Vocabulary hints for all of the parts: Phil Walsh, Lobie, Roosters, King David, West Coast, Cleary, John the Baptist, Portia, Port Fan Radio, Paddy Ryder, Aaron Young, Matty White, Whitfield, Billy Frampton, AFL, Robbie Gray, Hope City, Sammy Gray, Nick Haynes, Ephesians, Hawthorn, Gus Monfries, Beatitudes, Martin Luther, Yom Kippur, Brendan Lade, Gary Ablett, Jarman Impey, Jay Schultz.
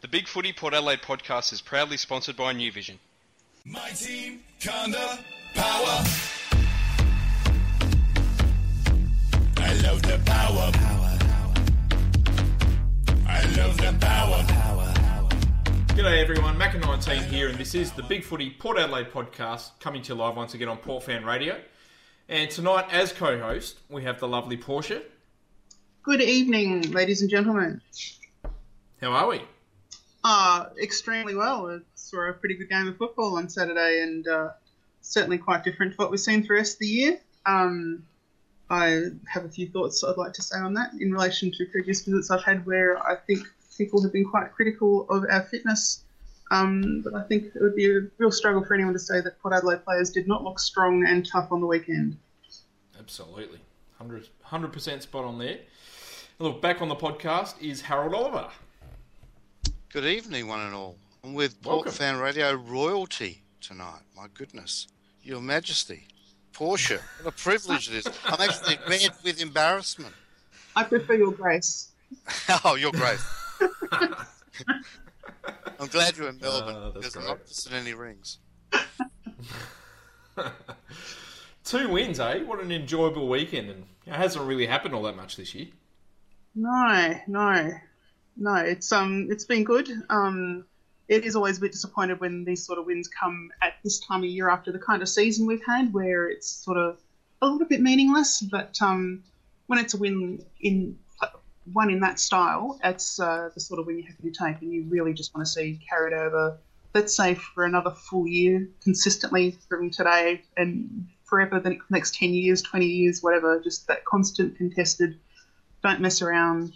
The Big Footy Port Adelaide podcast is proudly sponsored by New Vision. My team, Kanda, power. I love the power. I love the power. G'day everyone, Mac19 here, and this is the Big Footy Port Adelaide podcast, coming to you live once again on Port Fan Radio. And tonight, as co-host, we have the lovely Portia. Good evening, ladies and gentlemen. How are we? Extremely well. I saw a pretty good game of football on Saturday, and certainly quite different to what we've seen for the rest of the year. I have a few thoughts I'd like to say on that in relation to previous visits I've had where I think people have been quite critical of our fitness, but I think it would be a real struggle for anyone to say that Port Adelaide players did not look strong and tough on the weekend. Absolutely. 100% spot on there. Look, back on the podcast is Harold Oliver. Good evening, one and all. I'm with Port Fan Radio royalty tonight. My goodness. Your Majesty. Portia. What a privilege it is. I'm actually red with embarrassment. I prefer Your Grace. Oh, Your Grace. I'm glad you're in Melbourne. There's not just any rings. 2 wins, eh? What an enjoyable weekend. And it hasn't really happened all that much this year. No, it's been good. It is always a bit disappointed when these sort of wins come at this time of year after the kind of season we've had, where it's sort of a little bit meaningless. But when it's a win in that style, it's the sort of win you're happy to take, and you really just want to see carried over. Let's say for another full year, consistently from today and forever, the next 10 years, 20 years, whatever. Just that constant contested. Don't mess around.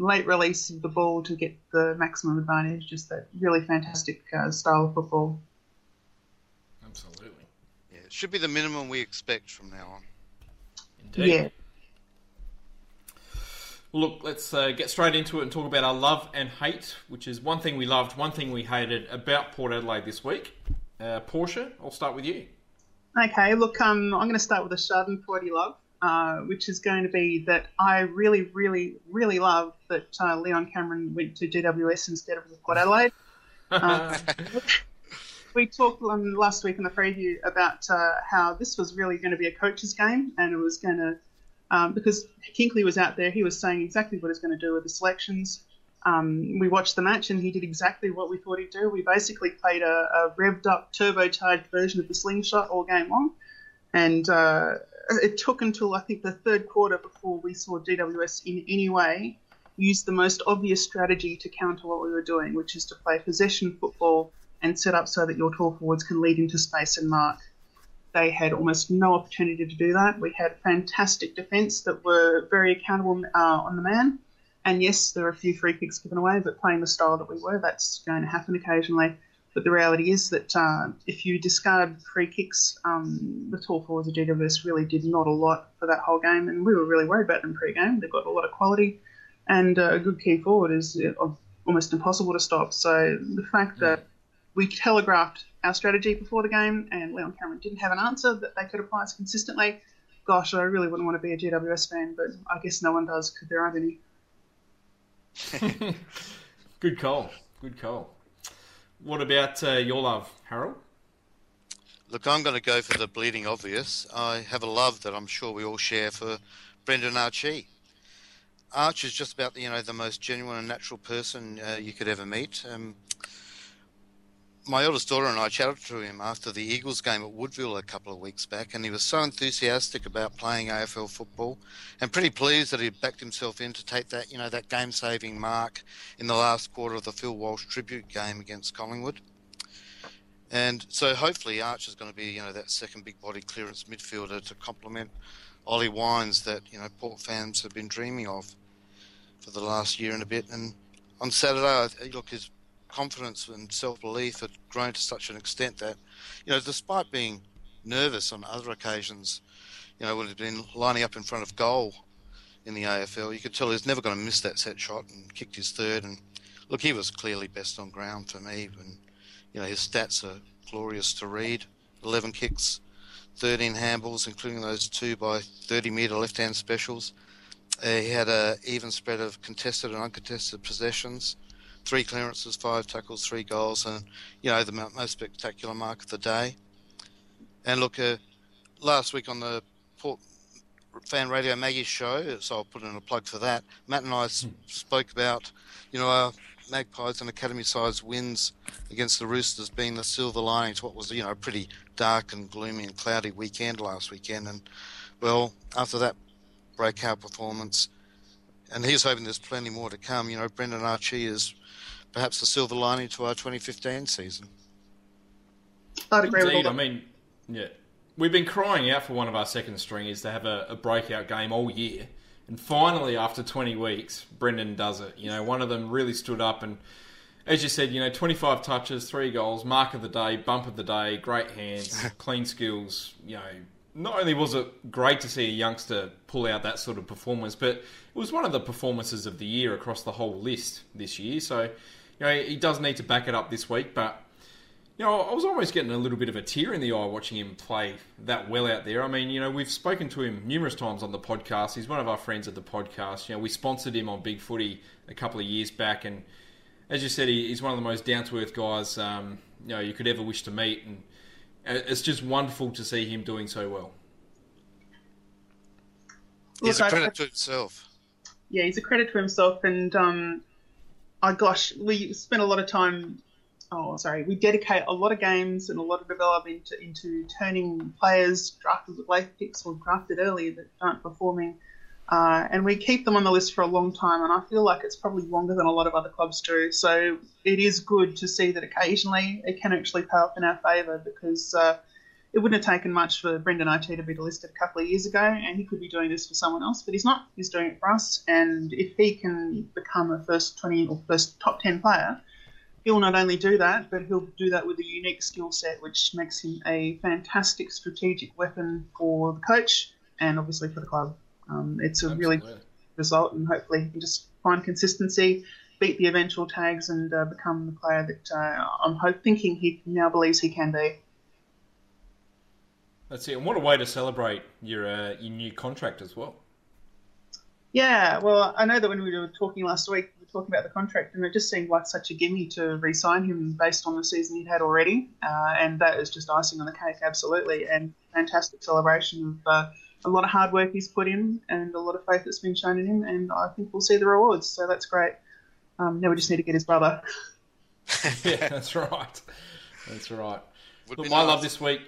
Late release of the ball to get the maximum advantage. Just that really fantastic style of football. Absolutely. Yeah, it should be the minimum we expect from now on. Indeed. Yeah. Look, let's get straight into it and talk about our love and hate, which is one thing we loved, one thing we hated about Port Adelaide this week. Portia, I'll start with you. Okay, look, I'm going to start with a Schadenfreude love. Which is going to be that I really, really, really love that Leon Cameron went to GWS instead of Port Adelaide. We talked last week in the preview about how this was really going to be a coach's game, and it was going to, because Kinkley was out there, he was saying exactly what he's going to do with the selections. We watched the match, and he did exactly what we thought he'd do. We basically played a revved-up, turbocharged version of the slingshot all game long, and it took until, I think, the third quarter before we saw GWS in any way use the most obvious strategy to counter what we were doing, which is to play possession football and set up so that your tall forwards can lead into space and mark. They had almost no opportunity to do that. We had fantastic defence that were very accountable on the man. And, yes, there were a few free kicks given away, but playing the style that we were, that's going to happen occasionally. But the reality is that if you discard free kicks, the tall forwards of GWS really did not a lot for that whole game, and we were really worried about them pre-game. They've got a lot of quality, and a good key forward is almost impossible to stop. So the fact that we telegraphed our strategy before the game and Leon Cameron didn't have an answer that they could apply consistently, gosh, I really wouldn't want to be a GWS fan, but I guess no one does because there aren't any. Good call. What about your love, Harold? Look, I'm going to go for the bleeding obvious. I have a love that I'm sure we all share for Brendon Ah Chee. Arch is just about the most genuine and natural person you could ever meet. My eldest daughter and I chatted to him after the Eagles game at Woodville a couple of weeks back, and he was so enthusiastic about playing AFL football and pretty pleased that he'd backed himself in to take that, that game-saving mark in the last quarter of the Phil Walsh tribute game against Collingwood. And so hopefully Arch is going to be, that second big body clearance midfielder to complement Ollie Wines that, Port fans have been dreaming of for the last year and a bit. And on Saturday, look, his confidence and self-belief had grown to such an extent that, despite being nervous on other occasions, when he'd been lining up in front of goal in the AFL, you could tell he was never going to miss that set shot and kicked his third. And look, he was clearly best on ground for me. And, his stats are glorious to read. 11 kicks, 13 handballs, including those 2 by 30-metre left-hand specials. He had an even spread of contested and uncontested possessions. three clearances, five tackles, three goals, and, you know, the most spectacular mark of the day. And look, last week on the Port Fan Radio Maggie's show, so I'll put in a plug for that, Matt and I spoke about, you know, our Magpies and Academy sides wins against the Roosters being the silver lining to what was, you know, a pretty dark and gloomy and cloudy weekend last weekend. And, well, after that breakout performance, and he's hoping there's plenty more to come, you know, Brendon Ah Chee is perhaps the silver lining to our 2015 season. I'd agree with that. I mean, yeah, we've been crying out for one of our second stringers to have a breakout game all year. And finally, after 20 weeks, Brendon does it. You know, one of them really stood up and, as you said, you know, 25 touches, 3 goals, mark of the day, bump of the day, great hands, clean skills, you know. Not only was it great to see a youngster pull out that sort of performance, but it was one of the performances of the year across the whole list this year. So, you know, he does need to back it up this week. But, you know, I was almost getting a little bit of a tear in the eye watching him play that well out there. I mean, you know, we've spoken to him numerous times on the podcast. He's one of our friends at the podcast. You know, we sponsored him on Big Footy a couple of years back. And as you said, he's one of the most down-to-earth guys, you know, you could ever wish to meet. And it's just wonderful to see him doing so well. He's a credit to himself. Yeah, he's a credit to himself. And, we spent a lot of time... we dedicate a lot of games and a lot of development into turning players drafted with late picks or drafted early that aren't performing. And we keep them on the list for a long time, and I feel like it's probably longer than a lot of other clubs do. So it is good to see that occasionally it can actually pay off in our favour, because it wouldn't have taken much for Brendon Ah Chee to be listed a couple of years ago, and he could be doing this for someone else, but he's not. He's doing it for us, and if he can become a first 20 or first top 10 player, he'll not only do that, but he'll do that with a unique skill set, which makes him a fantastic strategic weapon for the coach and obviously for the club. It's a really good result, and hopefully he can just find consistency, beat the eventual tags, and become the player that I'm thinking he now believes he can be. That's it. And what a way to celebrate your new contract as well. Yeah, well, I know that when we were talking last week, talking about the contract, and it just seemed like such a gimme to re-sign him based on the season he'd had already, and that is just icing on the cake, absolutely, and fantastic celebration of a lot of hard work he's put in and a lot of faith that's been shown in him, and I think we'll see the rewards, so that's great. Now we just need to get his brother. Yeah, that's right. That's right. Look, my love this week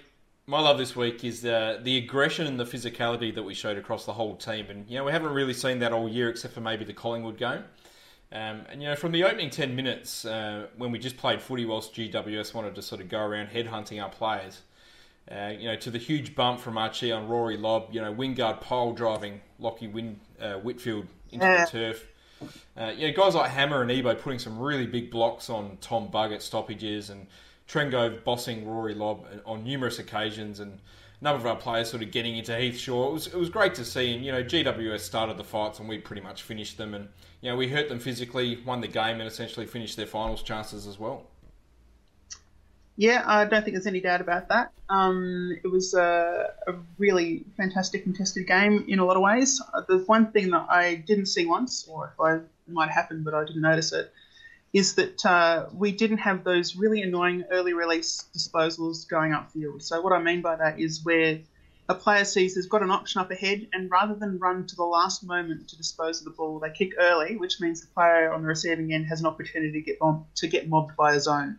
is the aggression and the physicality that we showed across the whole team, and, you know, we haven't really seen that all year except for maybe the Collingwood game. And, you know, from the opening 10 minutes, when we just played footy whilst GWS wanted to sort of go around headhunting our players, you know, to the huge bump from Ah Chee on Rory Lobb, you know, Wingard pole-driving Lockie Whitfield into the turf. You know, guys like Hammer and Ebo putting some really big blocks on Tom Bugg at stoppages, and Trengove bossing Rory Lobb on numerous occasions, and a number of our players sort of getting into Heath Shaw. It was great to see, and, you know, GWS started the fights and we pretty much finished them, and, you know, we hurt them physically, won the game, and essentially finished their finals chances as well. Yeah, I don't think there's any doubt about that. It was a really fantastic contested game in a lot of ways. The one thing that I didn't see once, or it might happen, but I didn't notice it, is that we didn't have those really annoying early release disposals going upfield. So what I mean by that is where a player sees he's got an option up ahead, and rather than run to the last moment to dispose of the ball, they kick early, which means the player on the receiving end has an opportunity to get mobbed by a zone.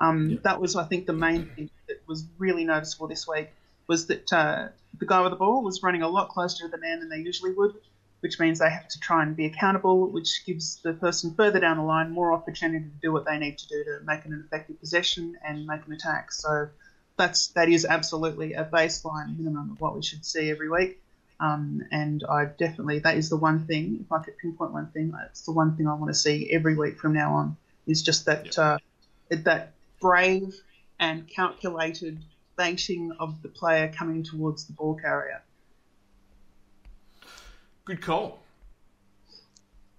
That was, I think, the main thing that was really noticeable this week, was that the guy with the ball was running a lot closer to the man than they usually would, which means they have to try and be accountable, which gives the person further down the line more opportunity to do what they need to do to make an effective possession and make an attack. So that is absolutely a baseline minimum of what we should see every week. And that is the one thing, if I could pinpoint one thing, that's the one thing I want to see every week from now on, is just that brave and calculated baiting of the player coming towards the ball carrier. Good call.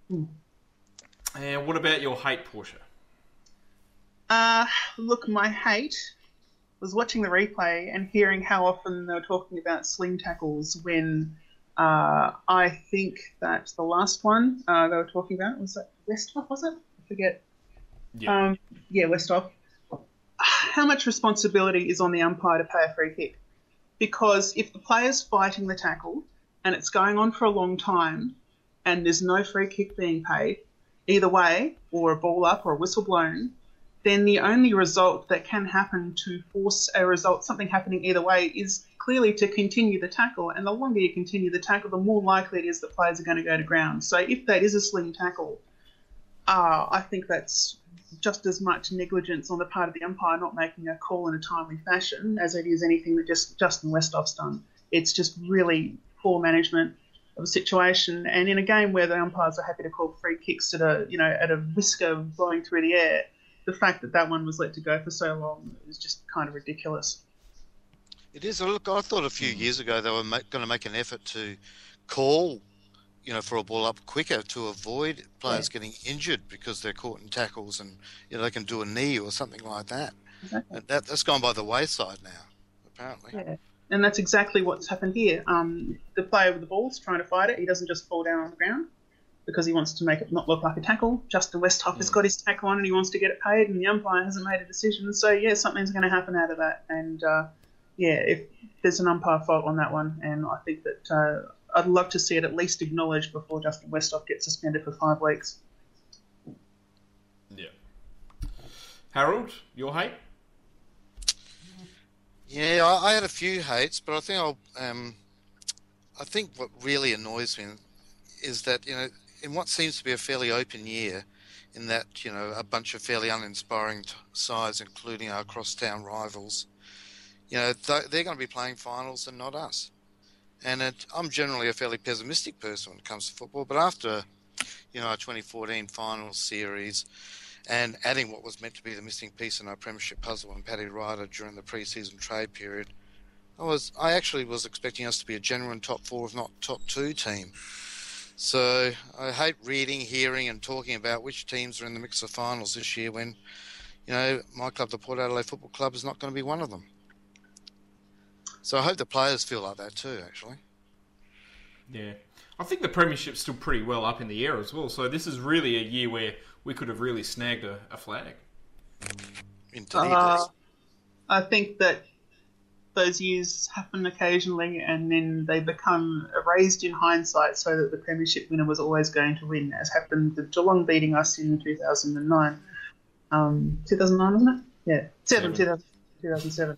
And what about your hate, Portia? Look, my hate was watching the replay and hearing how often they were talking about sling tackles when I think that the last one they were talking about, was that Westhoff, was it? I forget. Westhoff, how much responsibility is on the umpire to pay a free kick? Because if the player's fighting the tackle and it's going on for a long time and there's no free kick being paid, either way, or a ball up or a whistle blown, then the only result that can happen to force a result, something happening either way, is clearly to continue the tackle. And the longer you continue the tackle, the more likely it is that players are going to go to ground. So if that is a slim tackle, I think that's just as much negligence on the part of the umpire not making a call in a timely fashion as it is anything that Justin Westhoff's done. It's just really poor management of a situation. And in a game where the umpires are happy to call free kicks at a risk of blowing through the air, the fact that that one was let to go for so long is just kind of ridiculous. It is. Look, I thought a few years ago they were going to make an effort to call, for a ball up quicker to avoid players getting injured because they're caught in tackles and, they can do a knee or something like that. Exactly. And that's gone by the wayside now, apparently. Yeah. And that's exactly what's happened here. The player with the ball's trying to fight it. He doesn't just fall down on the ground because he wants to make it not look like a tackle. Justin Westhoff has got his tackle on and he wants to get it paid, and the umpire hasn't made a decision. So, something's going to happen out of that. And, if there's an umpire fault on that one, and I think that I'd love to see it at least acknowledged before Justin Westhoff gets suspended for 5 weeks. Yeah. Harold, your hate? Yeah, I had a few hates, but I think I think what really annoys me is that, in what seems to be a fairly open year, in that, a bunch of fairly uninspiring sides, including our crosstown rivals, they're going to be playing finals and not us. And I'm generally a fairly pessimistic person when it comes to football, but after, our 2014 finals series and adding what was meant to be the missing piece in our premiership puzzle and Paddy Ryder during the pre-season trade period, I actually was expecting us to be a genuine top four, if not top two team. So I hate reading, hearing and talking about which teams are in the mix of finals this year when, my club, the Port Adelaide Football Club, is not going to be one of them. So I hope the players feel like that too, actually. Yeah. I think the premiership's still pretty well up in the air as well, so this is really a year where we could have really snagged a flag. Indeed. I think that those years happen occasionally and then they become erased in hindsight so that the premiership winner was always going to win, as happened with Geelong beating us in 2009. 2009, wasn't it? Yeah. 2007.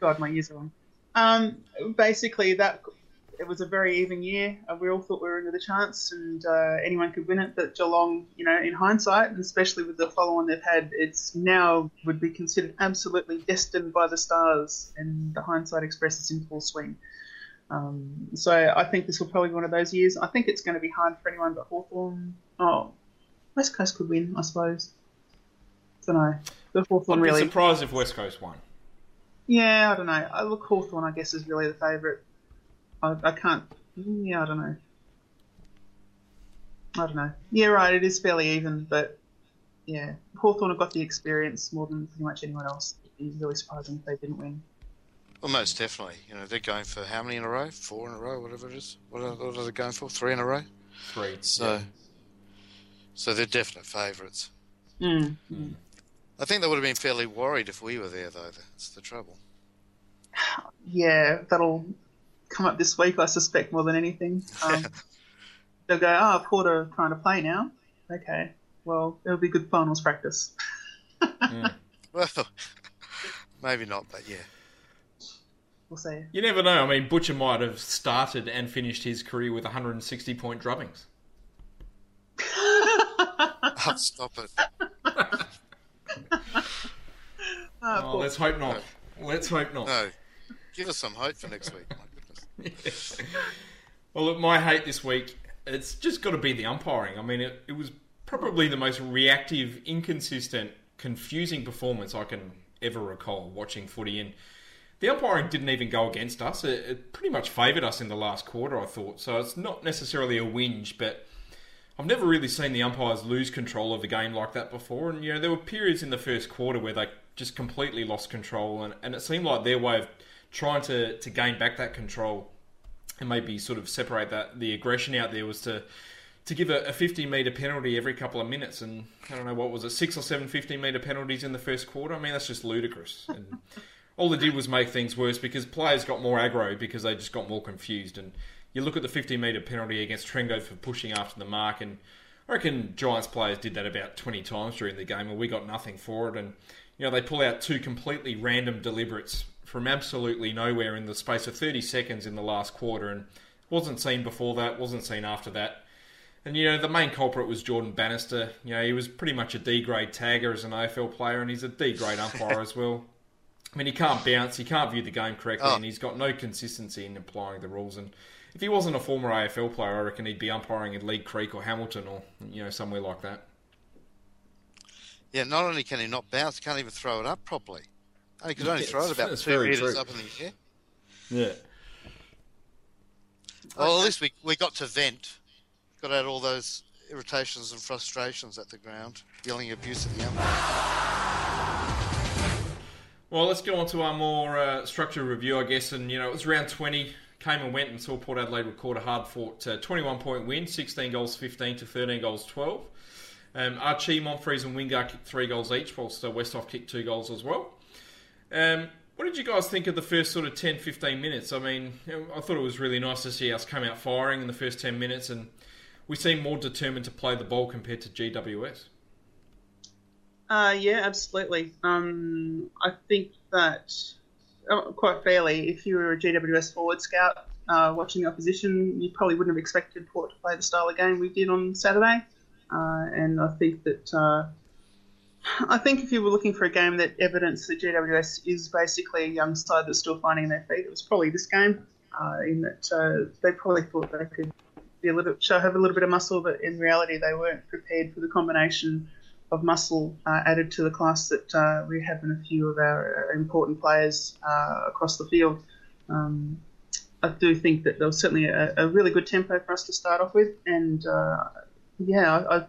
God, my years are wrong. Basically, it was a very even year. We all thought we were into the chance and anyone could win it, but Geelong, in hindsight, and especially with the follow-on they've had, it's now would be considered absolutely destined by the stars, and the hindsight express is in full swing. So I think this will probably be one of those years. I think it's going to be hard for anyone but Hawthorn. Oh, West Coast could win, I suppose. I don't know. But Hawthorn really... I'd be surprised if West Coast won. Yeah, I don't know. Hawthorn, I guess, is really the favourite. I can't... Yeah, I don't know. Yeah, right, it is fairly even, but, yeah. Hawthorn have got the experience more than pretty much anyone else. It'd be really surprising if they didn't win. Well, most definitely. They're going for how many in a row? 4 in a row, whatever it is. What are they going for? 3 in a row? 3. So they're definite favourites. Mm. I think they would have been fairly worried if we were there, though. That's the trouble. Yeah, that'll... come up this week, I suspect, more than anything. They'll go, Port are trying to play now. Okay, well, it'll be good finals practice. Well, maybe not, but yeah. We'll see. You never know. I mean, Butcher might have started and finished his career with 160-point drubbings. Oh, stop it. Let's hope not. No. Let's hope not. No. Give us some hope for next week, Mike. Yes. Well, look, my hate this week, it's just got to be the umpiring. I mean, it was probably the most reactive, inconsistent, confusing performance I can ever recall watching footy in. The umpiring didn't even go against us. It pretty much favoured us in the last quarter, I thought. So it's not necessarily a whinge, but I've never really seen the umpires lose control of the game like that before. And, there were periods in the first quarter where they just completely lost control, and it seemed like their way of trying to gain back that control and maybe sort of separate the aggression out there was to to give a 50-metre penalty every couple of minutes, and I don't know, what was it, 6 or 7 50-metre penalties in the first quarter? I mean, that's just ludicrous. And all they did was make things worse because players got more aggro because they just got more confused. And you look at the 50-metre penalty against Trengo for pushing after the mark, and I reckon Giants players did that about 20 times during the game, and we got nothing for it. And, you know, they pull out 2 completely random deliberates from absolutely nowhere in the space of 30 seconds in the last quarter, and wasn't seen before that, wasn't seen after that. And, you know, the main culprit was Jordan Bannister. You know, he was pretty much a D-grade tagger as an AFL player, and he's a D-grade umpire as well. I mean, he can't bounce, he can't view the game correctly, and he's got no consistency in applying the rules. And if he wasn't a former AFL player, I reckon he'd be umpiring in League Creek or Hamilton or, you know, somewhere like that. Yeah, not only can he not bounce, he can't even throw it up properly. He could only throw it about 2 metres up in the air. Yeah. Well, at least we got to vent. Got out all those irritations and frustrations at the ground, yelling abuse at the umpire. Well, let's go on to our more structured review, I guess. And, you know, it was round 20. Came and went and saw Port Adelaide record a hard-fought 21-point win, 16 goals 15 to 13 goals 12. Ah Chee, Monfries and Wingard kicked 3 goals each, whilst Westhoff kicked 2 goals as well. What did you guys think of the first sort of 10, 15 minutes? I mean, I thought it was really nice to see us come out firing in the first 10 minutes, and we seem more determined to play the ball compared to GWS. Yeah, absolutely. I think that quite fairly, if you were a GWS forward scout watching the opposition, you probably wouldn't have expected Port to play the style of game we did on Saturday. And I think that if you were looking for a game that evidenced that GWS is basically a young side that's still finding their feet, it was probably this game, in that they probably thought they could be have a little bit of muscle, but in reality they weren't prepared for the combination of muscle added to the class that we have in a few of our important players across the field. I do think that there was certainly a really good tempo for us to start off with, and I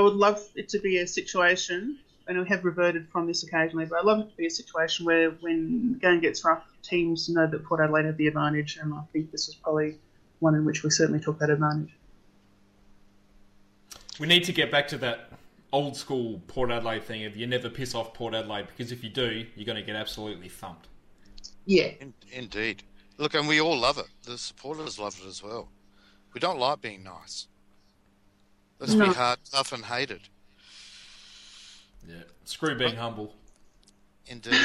would love it to be a situation, and we have reverted from this occasionally, but I'd love it to be a situation where when the game gets rough, teams know that Port Adelaide have the advantage, and I think this was probably one in which we certainly took that advantage. We need to get back to that old school Port Adelaide thing of you never piss off Port Adelaide, because if you do, you're going to get absolutely thumped. Yeah. Indeed. Look, and we all love it. The supporters love it as well. We don't like being nice. Let's be hard, tough and hated. Yeah. Screw being humble. Indeed.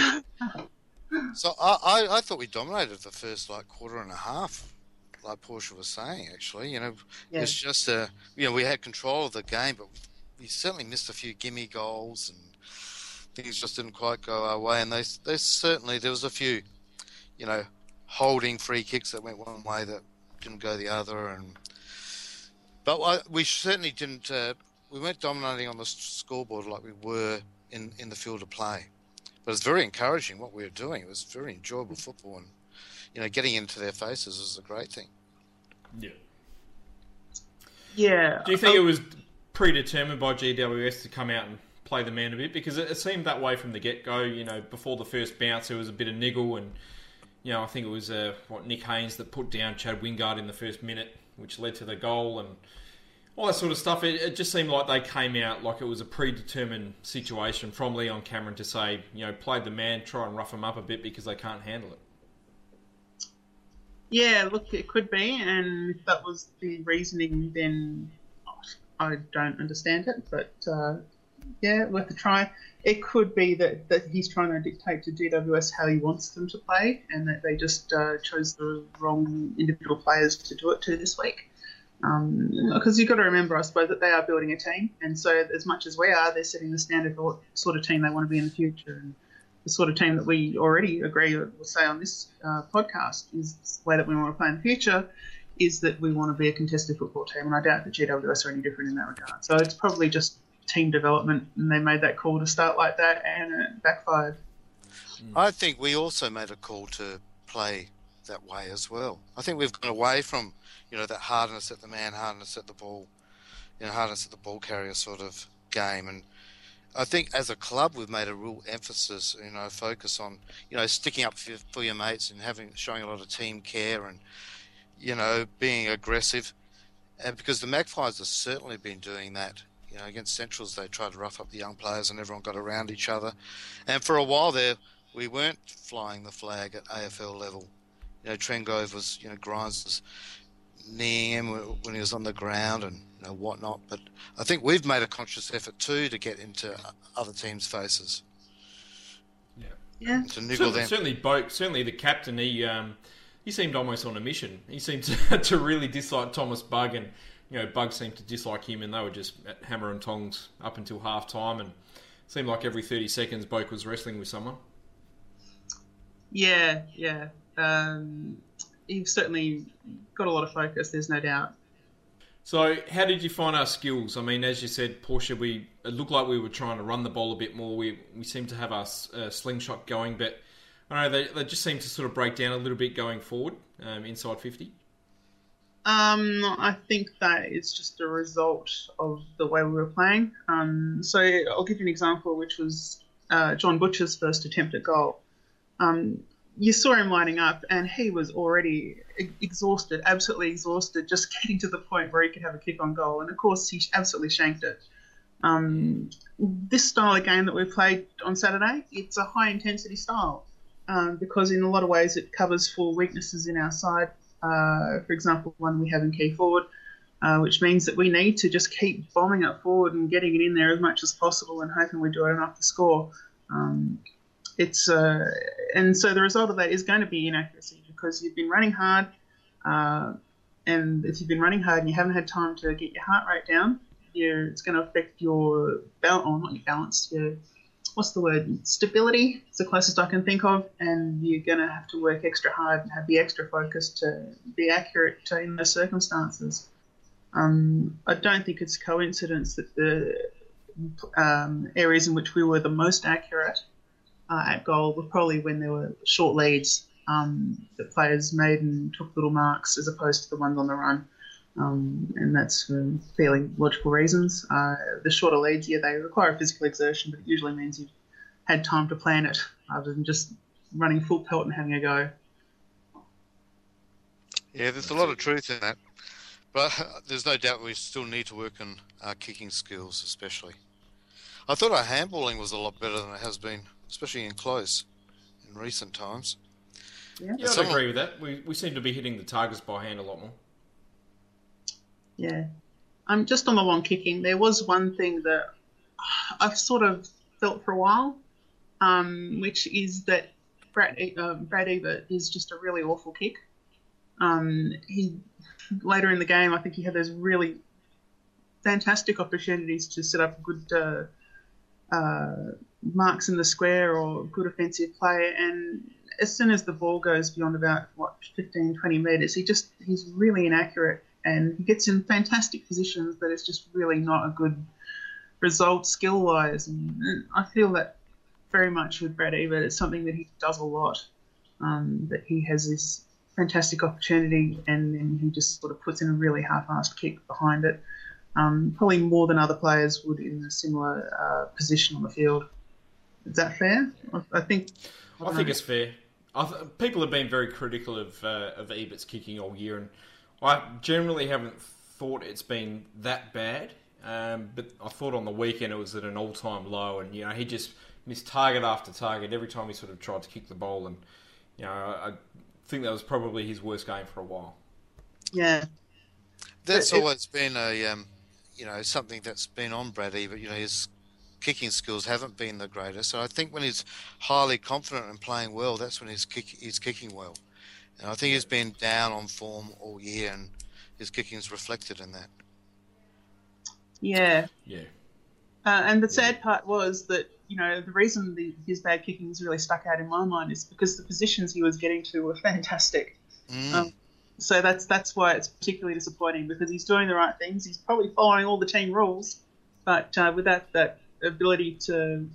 So I thought we dominated the first quarter and a half, like Portia was saying, actually. You know, It's just we had control of the game, but we certainly missed a few gimme goals and things just didn't quite go our way. And they certainly, there was a few, you know, holding free kicks that went one way that didn't go the other. But we certainly didn't, we weren't dominating on the scoreboard like we were in the field of play. But it's very encouraging what we were doing. It was very enjoyable football, and, you know, getting into their faces was a great thing. Yeah. Yeah. Do you think it was predetermined by GWS to come out and play the man a bit? Because it seemed that way from the get-go. You know, before the first bounce, there was a bit of niggle, and, you know, I think it was Nick Haynes that put down Chad Wingard in the first minute, which led to the goal and all that sort of stuff. It just seemed like they came out like it was a predetermined situation from Leon Cameron to say, you know, play the man, try and rough him up a bit because they can't handle it. Yeah, look, it could be, and if that was the reasoning, then I don't understand it, but worth a try. It could be that he's trying to dictate to GWS how he wants them to play, and that they just chose the wrong individual players to do it to this week. Because you've got to remember, I suppose, that they are building a team, and so as much as we are, they're setting the standard for what sort of team they want to be in the future, and the sort of team that we already agree with, we'll say on this podcast, is the way that we want to play in the future, is that we want to be a contested football team, and I doubt that GWS are any different in that regard. So it's probably just team development, and they made that call to start like that, and it backfired. I think we also made a call to play that way as well. I think we've gone away from, you know, that hardness at the man, hardness at the ball, you know, hardness at the ball carrier sort of game, and I think as a club we've made a real emphasis, you know, focus on, you know, sticking up for your mates and showing a lot of team care and, you know, being aggressive. And because the Magpies have certainly been doing that. You know, against Centrals, they tried to rough up the young players and everyone got around each other. And for a while there, we weren't flying the flag at AFL level. You know, Trengove was, you know, Grimes was kneeing him when he was on the ground and, you know, whatnot. But I think we've made a conscious effort, too, to get into other teams' faces. Yeah. Yeah. To niggle them. Certainly, certainly the captain, he seemed almost on a mission. He seemed to really dislike Thomas Bugg and, you know, Bugg seemed to dislike him, and they were just at hammer and tongs up until half time, and it seemed like every 30 seconds Boak was wrestling with someone. Yeah, yeah. He certainly got a lot of focus, there's no doubt. So how did you find our skills? I mean, as you said, Portia, it looked like we were trying to run the ball a bit more. We seemed to have our slingshot going, but I don't know, they just seemed to sort of break down a little bit going forward, inside 50. I think that it's just a result of the way we were playing. So I'll give you an example, which was John Butcher's first attempt at goal. You saw him lining up, and he was already exhausted, absolutely exhausted, just getting to the point where he could have a kick on goal. And, of course, he absolutely shanked it. This style of game that we played on Saturday, it's a high-intensity style because in a lot of ways it covers for weaknesses in our side. For example, one we have in key forward, which means that we need to just keep bombing up forward and getting it in there as much as possible and hoping we do it enough to score. And so the result of that is going to be inaccuracy because you've been running hard, and if you've been running hard and you haven't had time to get your heart rate down, it's going to affect your stability. It's the closest I can think of, and you're going to have to work extra hard and be extra focused to be accurate in those circumstances. I don't think it's coincidence that the areas in which we were the most accurate at goal were probably when there were short leads that players made and took little marks as opposed to the ones on the run. And that's for fairly logical reasons. The shorter leads, they require physical exertion, but it usually means you've had time to plan it rather than just running full pelt and having a go. Yeah, there's a lot of truth in that. But there's no doubt we still need to work on our kicking skills, especially. I thought our handballing was a lot better than it has been, especially in close in recent times. Yeah, I'd agree with that. We seem to be hitting the targets by hand a lot more. Yeah. Just on the long kicking, there was one thing that I've sort of felt for a while, which is that Brad Ebert is just a really awful kick. Later in the game, I think he had those really fantastic opportunities to set up good marks in the square or good offensive play, and as soon as the ball goes beyond about, 15, 20 metres, he's really inaccurate. And he gets in fantastic positions, but it's just really not a good result skill-wise. And I feel that very much with Brad Ebert. It's something that he does a lot, that he has this fantastic opportunity and then he just sort of puts in a really half-assed kick behind it, probably more than other players would in a similar position on the field. Is that fair? I think it's fair. People have been very critical of Ebert's kicking all year, and I generally haven't thought it's been that bad, but I thought on the weekend it was at an all-time low, and you know he just missed target after target every time he sort of tried to kick the ball, and you know I think that was probably his worst game for a while. Yeah, that's always been a you know something that's been on Brad Ebert. You know his kicking skills haven't been the greatest, and I think when he's highly confident and playing well, that's when he's kicking well. And I think he's been down on form all year, and his kicking's reflected in that. Yeah. Yeah. And the sad part was that, you know, the reason his bad kicking's really stuck out in my mind is because the positions he was getting to were fantastic. So that's why it's particularly disappointing, because he's doing the right things. He's probably following all the team rules, but without that ability to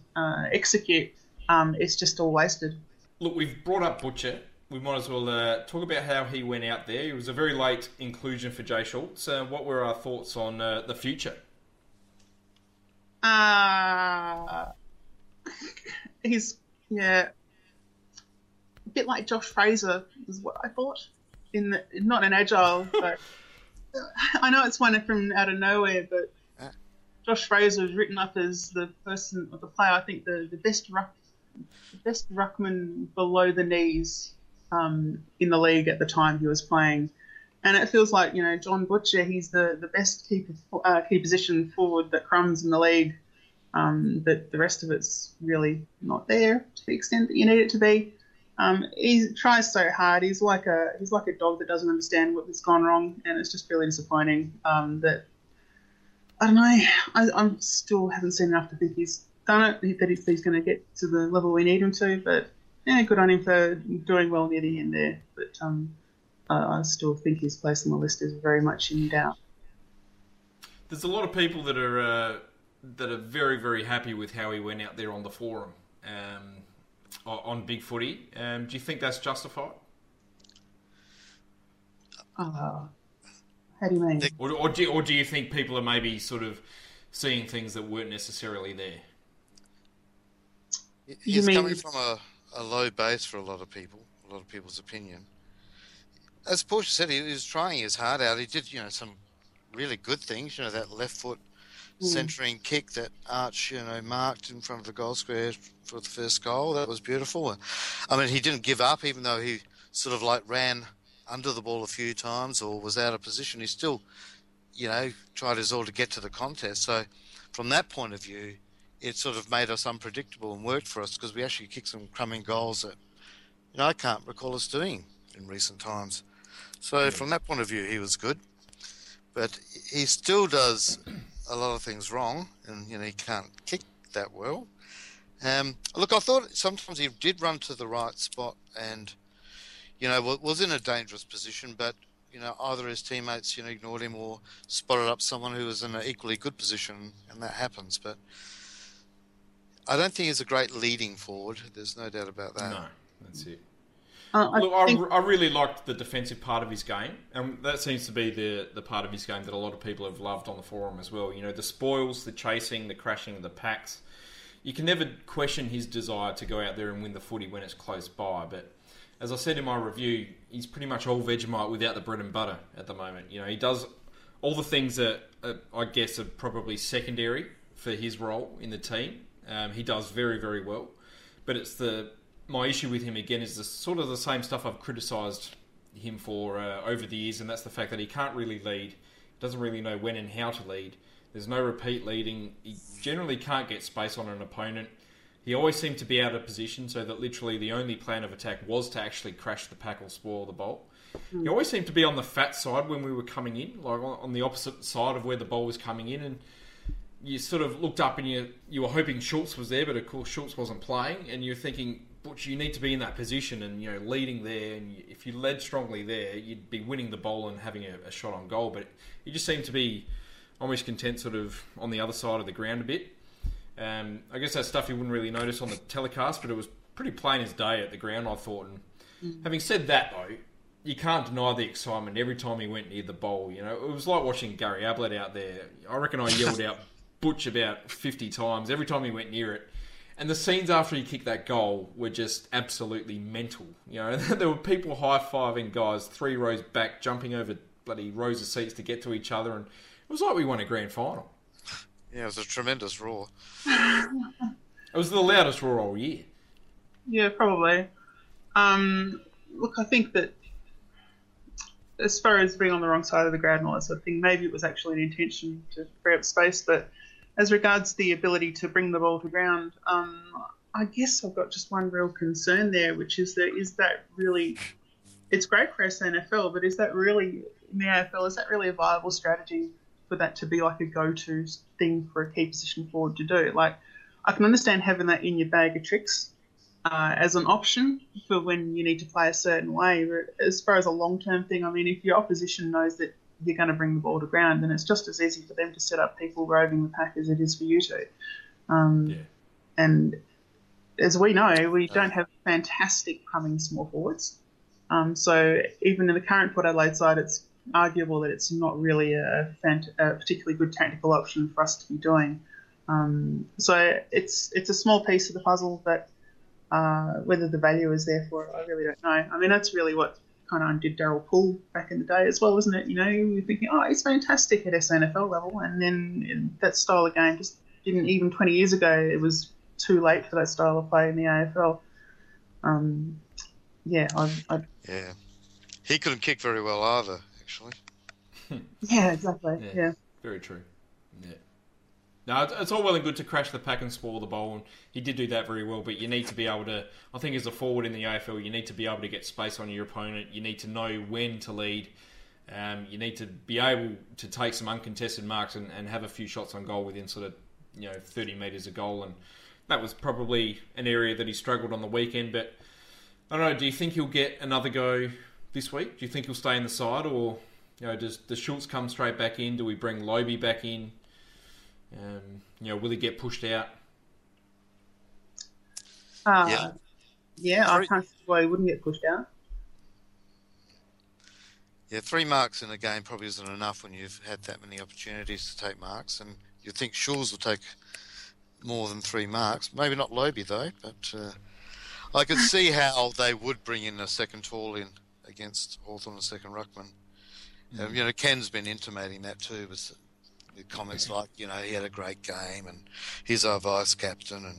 execute, it's just all wasted. Look, we've brought up Butcher. We might as well talk about how he went out there. It was a very late inclusion for Jay Schultz. What were our thoughts on the future? He's a bit like Josh Fraser is what I thought. Not an agile, but I know it's one from out of nowhere, but Josh Fraser was written up as the person or the player, I think the best ruckman below the knees in the league at the time he was playing. And it feels like, you know, John Butcher, he's the best key position forward that crumbs in the league. That the rest of it's really not there to the extent that you need it to be. He tries so hard. He's like a dog that doesn't understand what's gone wrong, and it's just really disappointing. That I don't know. I still haven't seen enough to think he's done it. That he's going to get to the level we need him to. But yeah, good on him for doing well near the end there. But I still think his place on the list is very much in doubt. There's a lot of people that are very, very happy with how he went out there on the forum on Big Footy. Do you think that's justified? How do you mean? Or do you think people are maybe sort of seeing things that weren't necessarily there? He's coming from a low base for a lot of people's opinion. As Portia said, he was trying his heart out. He did, some really good things, that left foot centering kick that Arch, marked in front of the goal square for the first goal. That was beautiful. I mean, he didn't give up, even though he sort of like ran under the ball a few times or was out of position. He still, tried his all to get to the contest. So from that point of view, it sort of made us unpredictable and worked for us because we actually kicked some crumbing goals that, I can't recall us doing in recent times. So from that point of view, he was good. But he still does a lot of things wrong, and he can't kick that well. Look, I thought sometimes he did run to the right spot, and was in a dangerous position. But either his teammates ignored him or spotted up someone who was in an equally good position, and that happens. But I don't think he's a great leading forward. There's no doubt about that. No, that's it. I really liked the defensive part of his game, and that seems to be the part of his game that a lot of people have loved on the forum as well. The spoils, the chasing, the crashing of the packs. You can never question his desire to go out there and win the footy when it's close by, but as I said in my review, he's pretty much all Vegemite without the bread and butter at the moment. He does all the things that I guess are probably secondary for his role in the team. He does very, very well, but it's my issue with him again is sort of the same stuff I've criticised him for over the years, and that's the fact that he can't really lead, doesn't really know when and how to lead. There's no repeat leading. He generally can't get space on an opponent. He always seemed to be out of position, so that literally the only plan of attack was to actually crash the pack or spoil the ball. He always seemed to be on the fat side when we were coming in, like on the opposite side of where the ball was coming in, and you sort of looked up and you were hoping Schultz was there, but of course Schultz wasn't playing, and you're thinking, Butch, you need to be in that position and leading there, and if you led strongly there, you'd be winning the ball and having a shot on goal. But he just seemed to be almost content, sort of on the other side of the ground a bit. I guess that stuff you wouldn't really notice on the telecast, but it was pretty plain as day at the ground, I thought. And having said that, though, you can't deny the excitement every time he went near the ball. It was like watching Gary Ablett out there. I reckon I yelled out Butch about 50 times every time he went near it. And the scenes after he kicked that goal were just absolutely mental. There were people high-fiving guys 3 rows back, jumping over bloody rows of seats to get to each other, and it was like we won a grand final. Yeah, it was a tremendous roar. It was the loudest roar all year. Yeah, probably. Look, I think that as far as being on the wrong side of the ground and all that sort of thing, maybe it was actually an intention to free up space, but as regards the ability to bring the ball to ground, I guess I've got just one real concern there, which is that really, it's great for SNFL, but is that really, in the AFL, is that really a viable strategy for that to be like a go-to thing for a key position forward to do? Like, I can understand having that in your bag of tricks as an option for when you need to play a certain way, but as far as a long-term thing, I mean, if your opposition knows that you're going to bring the ball to ground, and it's just as easy for them to set up people roving the pack as it is for you two. And as we know, we don't have fantastic coming small forwards. So even in the current Port Adelaide side, it's arguable that it's not really a particularly good tactical option for us to be doing. So it's a small piece of the puzzle, but whether the value is there for it, I really don't know. I mean, that's really what kind of undid Daryl Poole back in the day as well, wasn't it? You know, you were thinking, oh, he's fantastic at SNFL level, and then that style of game just didn't, even 20 years ago, it was too late for that style of play in the AFL. Yeah. He couldn't kick very well either, actually. Yeah, exactly. Yeah. Very true. Yeah. No, it's all well and good to crash the pack and spoil the bowl, and he did do that very well, but you need to be able to, I think as a forward in the AFL, you need to be able to get space on your opponent. You need to know when to lead. You need to be able to take some uncontested marks and have a few shots on goal within sort of, 30 metres of goal, and that was probably an area that he struggled on the weekend, but I don't know, do you think he'll get another go this week? Do you think he'll stay in the side, or does Schultz come straight back in? Do we bring Lobie back in? Will he get pushed out? I can't see why he wouldn't get pushed out. Yeah, 3 marks in a game probably isn't enough when you've had that many opportunities to take marks, and you'd think Schultz will take more than 3 marks. Maybe not Lobie, though, but I could see how they would bring in a second tall in against Hawthorn, a second ruckman. Mm. Ken's been intimating that too, with comments like, he had a great game and he's our vice-captain and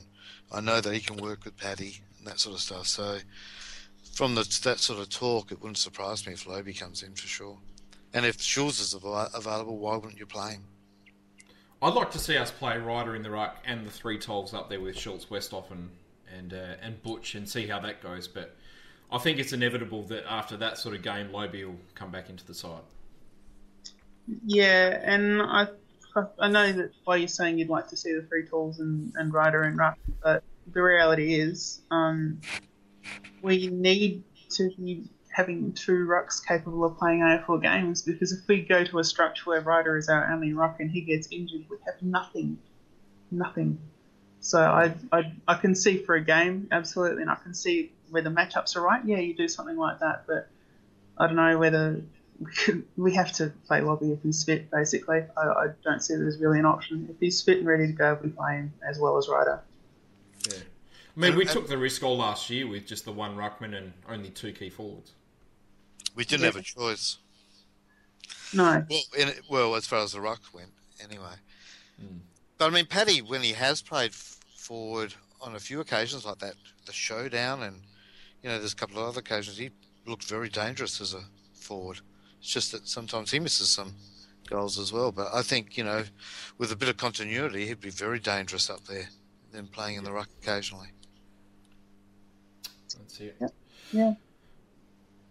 I know that he can work with Paddy and that sort of stuff. So from that sort of talk, it wouldn't surprise me if Lobie comes in for sure. And if Schultz is available, why wouldn't you play him? I'd like to see us play Ryder in the ruck and the 3 tolls up there with Schultz, Westhoff and Butch and see how that goes. But I think it's inevitable that after that sort of game, Lobie will come back into the side. Yeah, and I know that by you saying you'd like to see the 3 tools and Ryder and ruck, but the reality is we need to be having 2 rucks capable of playing AFL games, because if we go to a structure where Ryder is our only ruck and he gets injured, we have nothing. So I can see for a game, absolutely, and I can see where the matchups are right. Yeah, you do something like that, but I don't know whether... We have to play Lobie if he's fit, basically. I don't see there's really an option. If he's fit and ready to go, we play him as well as Ryder. Yeah. I mean, we took the risk all last year with just the 1 ruckman and only 2 key forwards. We didn't have a choice. No. Well, as far as the ruck went, anyway. Mm. But, I mean, Paddy, when he has played forward on a few occasions like that, the showdown and, there's a couple of other occasions, he looked very dangerous as a forward. It's just that sometimes he misses some goals as well. But I think, with a bit of continuity, he'd be very dangerous up there, then playing in the ruck occasionally. That's it. Yeah.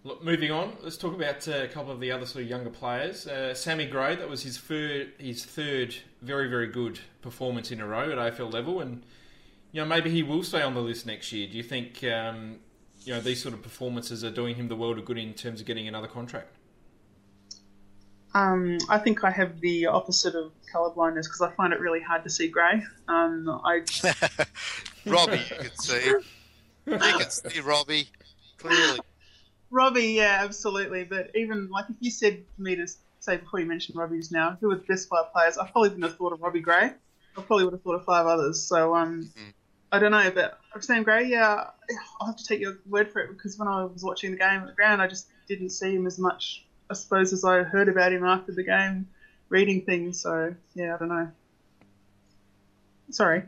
Look, moving on, let's talk about a couple of the other sort of younger players. Sammy Gray, that was his third very, very good performance in a row at AFL level. And, maybe he will stay on the list next year. Do you think, these sort of performances are doing him the world of good in terms of getting another contract? I think I have the opposite of colourblindness because I find it really hard to see grey. Robbie, you can see. You can see Robbie, clearly. Robbie, yeah, absolutely. But even, if you said to me to say before you mentioned Robbie just now, who were the best 5 players, I probably wouldn't have thought of Robbie Gray. I probably would have thought of 5 others. So, I don't know, but Sam Gray, yeah, I'll have to take your word for it because when I was watching the game at the ground, I just didn't see him as much, I suppose, as I heard about him after the game, reading things. So, yeah, I don't know. Sorry.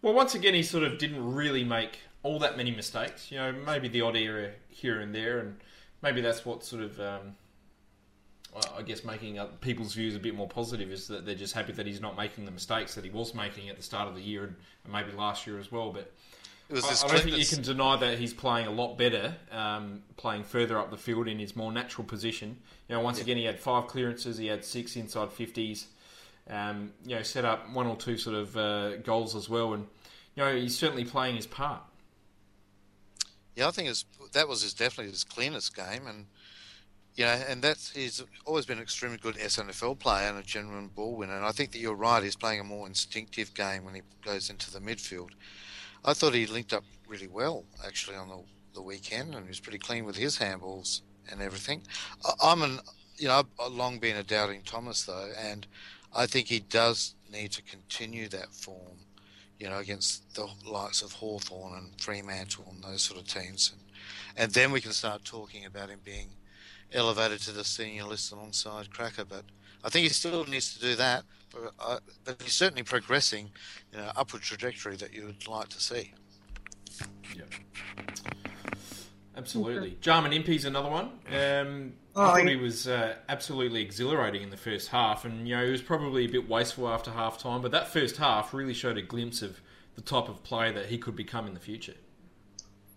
Well, once again, he sort of didn't really make all that many mistakes. Maybe the odd error here and there, and maybe that's what sort of, I guess, making up people's views a bit more positive is that they're just happy that he's not making the mistakes that he was making at the start of the year and maybe last year as well. But I don't think you can deny that he's playing a lot better, playing further up the field in his more natural position. Once again, he had 5 clearances, he had 6 inside 50s, set up 1 or 2 sort of goals as well. And, he's certainly playing his part. Yeah, I think that was definitely his cleanest game. And, and he's always been an extremely good SNFL player and a genuine ball winner. And I think that you're right, he's playing a more instinctive game when he goes into the midfield. I thought he linked up really well, actually, on the weekend, and he was pretty clean with his handballs and everything. I've long been a doubting Thomas, though, and I think he does need to continue that form. you know, against the likes of Hawthorn and Fremantle and those sort of teams. And then we can start talking about him being elevated to the senior list alongside Cracker. But I think he still needs to do that. But he's certainly progressing in an upward trajectory that you would like to see. Yeah. Absolutely. Jarman Impey's another one. I thought he was absolutely exhilarating in the first half, and you know he was probably a bit wasteful after half time, but that first half really showed a glimpse of the type of player that he could become in the future.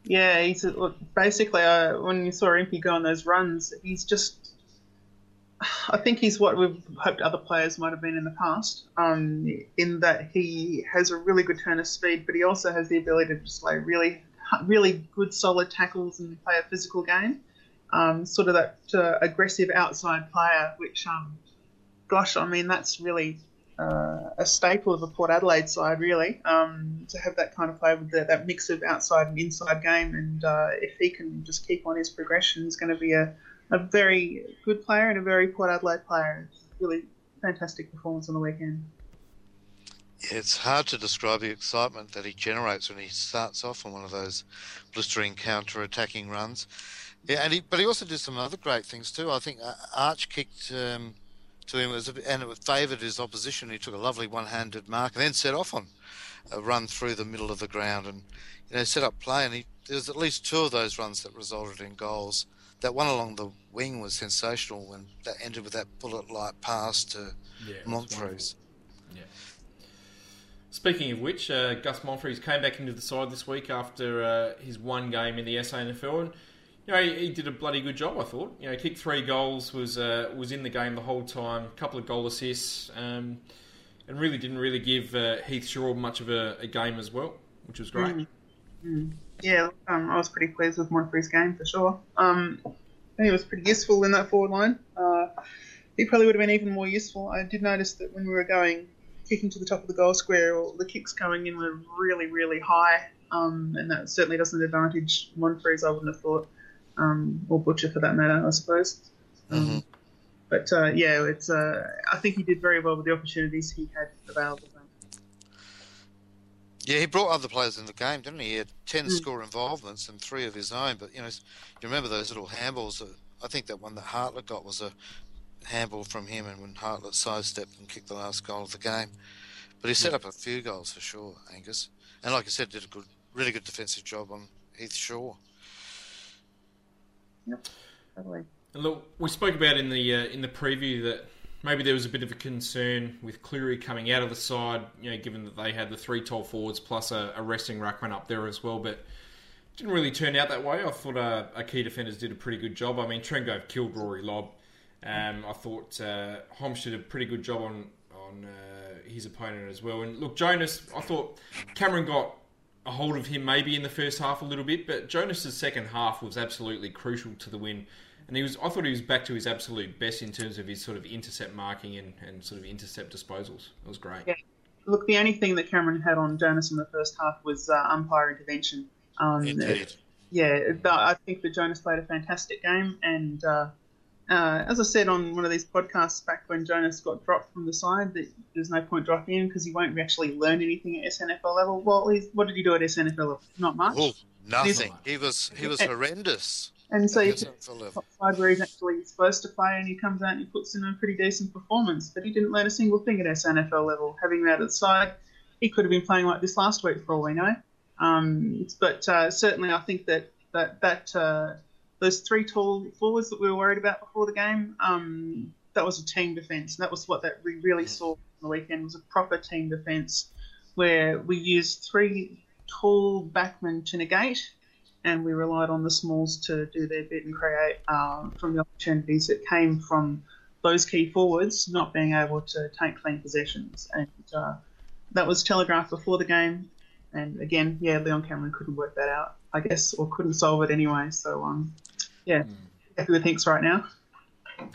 Yeah, he's basically when you saw Impey go on those runs, he's just, I think he's what we've hoped other players might have been in the past, in that he has a really good turn of speed, but he also has the ability to display really good solid tackles and play a physical game, sort of that aggressive outside player, which, that's really a staple of a Port Adelaide side, really, to have that kind of play with that mix of outside and inside game. And if he can just keep on his progression, he's going to be a very good player and a very Port Adelaide player. Really fantastic performance on the weekend. It's hard to describe the excitement that he generates when he starts off on one of those blistering counter-attacking runs. Yeah, but he also did some other great things too. I think Arch kicked to him, and it favoured his opposition. He took a lovely one-handed mark and then set off on a run through the middle of the ground and set up play. And there was at least two of those runs that resulted in goals. That one along the wing was sensational when that ended with that bullet-like pass to Monfries. Yeah. Speaking of which, Gus Monfries came back into the side this week after his one game in the SANFL, and he did a bloody good job, I thought. Kicked 3 goals, was in the game the whole time, a couple of goal assists, and really didn't give Heath Shaw much of a game as well, which was great. Mm-hmm. Yeah, I was pretty pleased with Monfries' game for sure. He was pretty useful in that forward line. He probably would have been even more useful. I did notice that when we were kicking to the top of the goal square, or the kicks going in were really, really high, and that certainly doesn't advantage Monfries, I wouldn't have thought, or Butcher for that matter, I suppose. Mm-hmm. But it's. I think he did very well with the opportunities he had available. Yeah, he brought other players in the game, didn't he? He had 10 score involvements and 3 of his own. But you remember those little handballs? I think that one that Hartlett got was a handball from him, and when Hartlett sidestepped and kicked the last goal of the game. But he set up a few goals for sure, Angus. And like I said, did a really good defensive job on Heath Shaw. Yep, totally. And look, we spoke about in the preview that maybe there was a bit of a concern with Cleary coming out of the side, given that they had the 3 tall forwards plus a resting ruckman up there as well, but it didn't really turn out that way. I thought our key defenders did a pretty good job. I mean, Trengove killed Rory Lobb. I thought Holmes did a pretty good job on his opponent as well. And look, Jonas, I thought Cameron got a hold of him maybe in the first half a little bit, but Jonas' second half was absolutely crucial to the win. And I thought he was back to his absolute best in terms of his sort of intercept marking and sort of intercept disposals. It was great. Yeah. Look, the only thing that Cameron had on Jonas in the first half was umpire intervention. Indeed. I think that Jonas played a fantastic game, and as I said on one of these podcasts back when Jonas got dropped from the side, that there's no point dropping him because he won't actually learn anything at SNFL level. Well, what did he do at SNFL level? Not much. Ooh, nothing. He was horrendous. And so you can side where he's actually supposed to play, and he comes out and he puts in a pretty decent performance. But he didn't learn a single thing at SNFL level. Having him out at the side, he could have been playing like this last week for all we know. But certainly, I think that those 3 tall forwards that we were worried about before the game, that was a team defence. And that was what we really saw on the weekend, was a proper team defence where we used 3 tall backmen to negate, and we relied on the smalls to do their bit and create from the opportunities that came from those key forwards not being able to take clean possessions. And that was telegraphed before the game. And again, Leon Cameron couldn't work that out, I guess, or couldn't solve it anyway. So, happy with Hinks right now.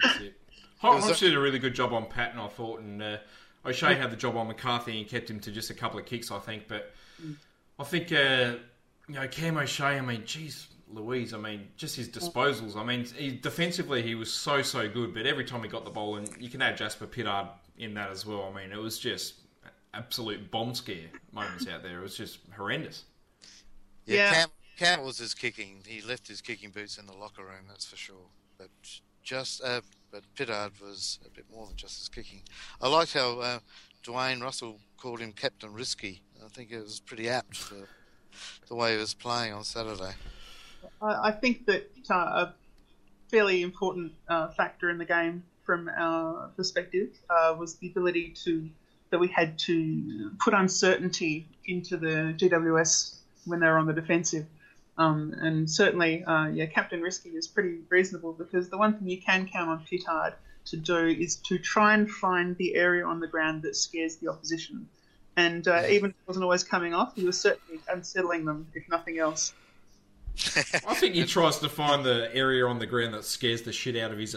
That's it. Hodge did a really good job on Patton, I thought, and O'Shea had the job on McCarthy and kept him to just a couple of kicks, I think. But I think, Cam O'Shea, I mean, geez, Louise, I mean, just his disposals. I mean, defensively, he was so, so good, but every time he got the ball, and you can add Jasper Pittard in that as well. I mean, it was just absolute bomb scare moments out there. It was just horrendous. Yeah, Campbell was his kicking. He left his kicking boots in the locker room, that's for sure. But just but Pittard was a bit more than just his kicking. I liked how Dwayne Russell called him Captain Risky. I think it was pretty apt for the way he was playing on Saturday. I think that a fairly important factor in the game from our perspective was the ability to that we had to put uncertainty into the GWS when they were on the defensive. And certainly, Captain Risky is pretty reasonable, because the one thing you can count on Pittard to do is to try and find the area on the ground that scares the opposition. And even if it wasn't always coming off, he was certainly unsettling them, if nothing else. I think he tries to find the area on the ground that scares the shit out of his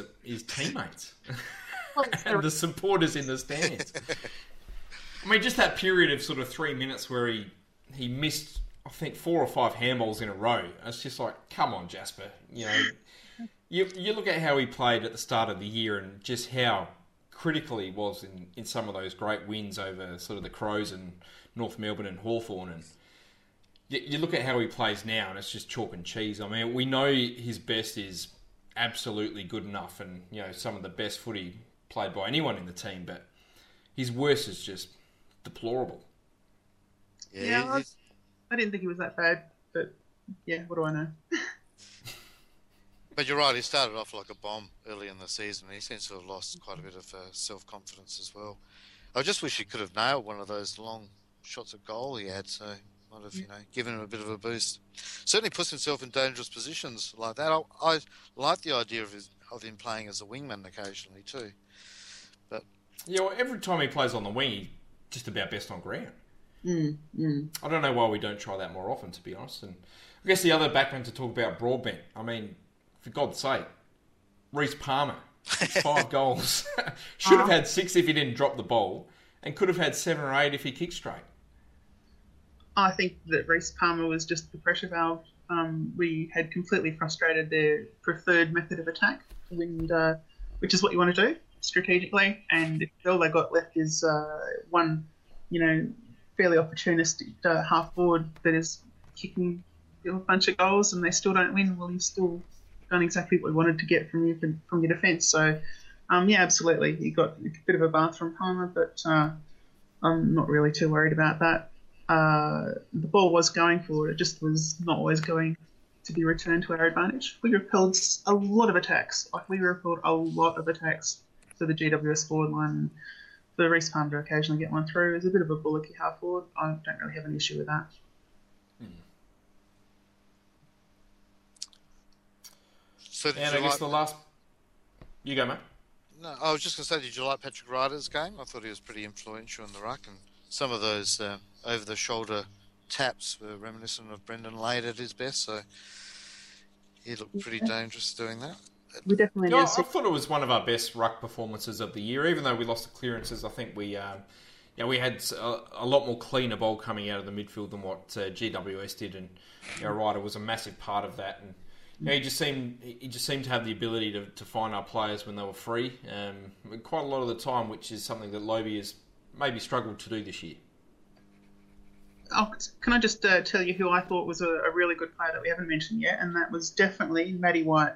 teammates and the supporters in the stands. I mean, just that period of sort of 3 minutes where he missed, I think, 4 or 5 handballs in a row. It's just like, come on, Jasper. You know, you look at how he played at the start of the year and just how critical he was in some of those great wins over sort of the Crows and North Melbourne and Hawthorn, and you look at how he plays now, and it's just chalk and cheese. I mean, we know his best is absolutely good enough, and you know, some of the best footy played by anyone in the team. But his worst is just deplorable. Yeah, I didn't think he was that bad, but yeah, what do I know? But you're right. He started off like a bomb early in the season. He seems to have lost quite a bit of self-confidence as well. I just wish he could have nailed one of those long shots at goal he had. So. Might have, given him a bit of a boost. Certainly puts himself in dangerous positions like that. I like the idea of him playing as a wingman occasionally too. But yeah, well, every time he plays on the wing, he's just about best on ground. I don't know why we don't try that more often, to be honest. And I guess the other backman to talk about, Broadbent. I mean, for God's sake, Rhys Palmer, 5 goals. Should have had 6 if he didn't drop the ball, and could have had 7 or 8 if he kicked straight. I think that Rhys Palmer was just the pressure valve. We had completely frustrated their preferred method of attack, and which is what you want to do strategically. And if all they got left is one, fairly opportunistic half forward that is kicking a bunch of goals, and they still don't win. Well, you've still done exactly what we wanted to get from your defence. So, absolutely, you got a bit of a bath from Palmer, but I'm not really too worried about that. The ball was going forward. It just was not always going to be returned to our advantage. We repelled a lot of attacks. To the GWS forward line. For Rhys Palmer to occasionally get one through is a bit of a bullocky half forward. I don't really have an issue with that. So and I guess the last... You go, mate. No, I was just going to say, did you like Patrick Ryder's game? I thought he was pretty influential in the ruck, and some of those over-the-shoulder taps were reminiscent of Brendon Lade at his best, so he looked pretty dangerous doing that. We definitely. I thought it was one of our best ruck performances of the year, even though we lost the clearances. I think we had a lot more cleaner ball coming out of the midfield than what GWS did, and Ryder was a massive part of that. And he just seemed to have the ability to find our players when they were free, quite a lot of the time, which is something that Lobie has maybe struggled to do this year. Oh, can I just tell you who I thought was a really good player that we haven't mentioned yet, and that was definitely Matty White.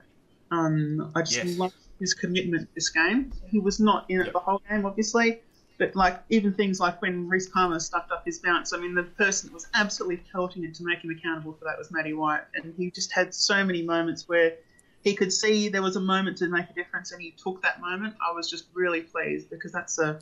I just loved his commitment this game. He was not in it the whole game, obviously, but like even things like when Rhys Palmer stuffed up his bounce, I mean, the person that was absolutely pelting it to make him accountable for that was Matty White, and he just had so many moments where he could see there was a moment to make a difference, and he took that moment. I was just really pleased, because that's the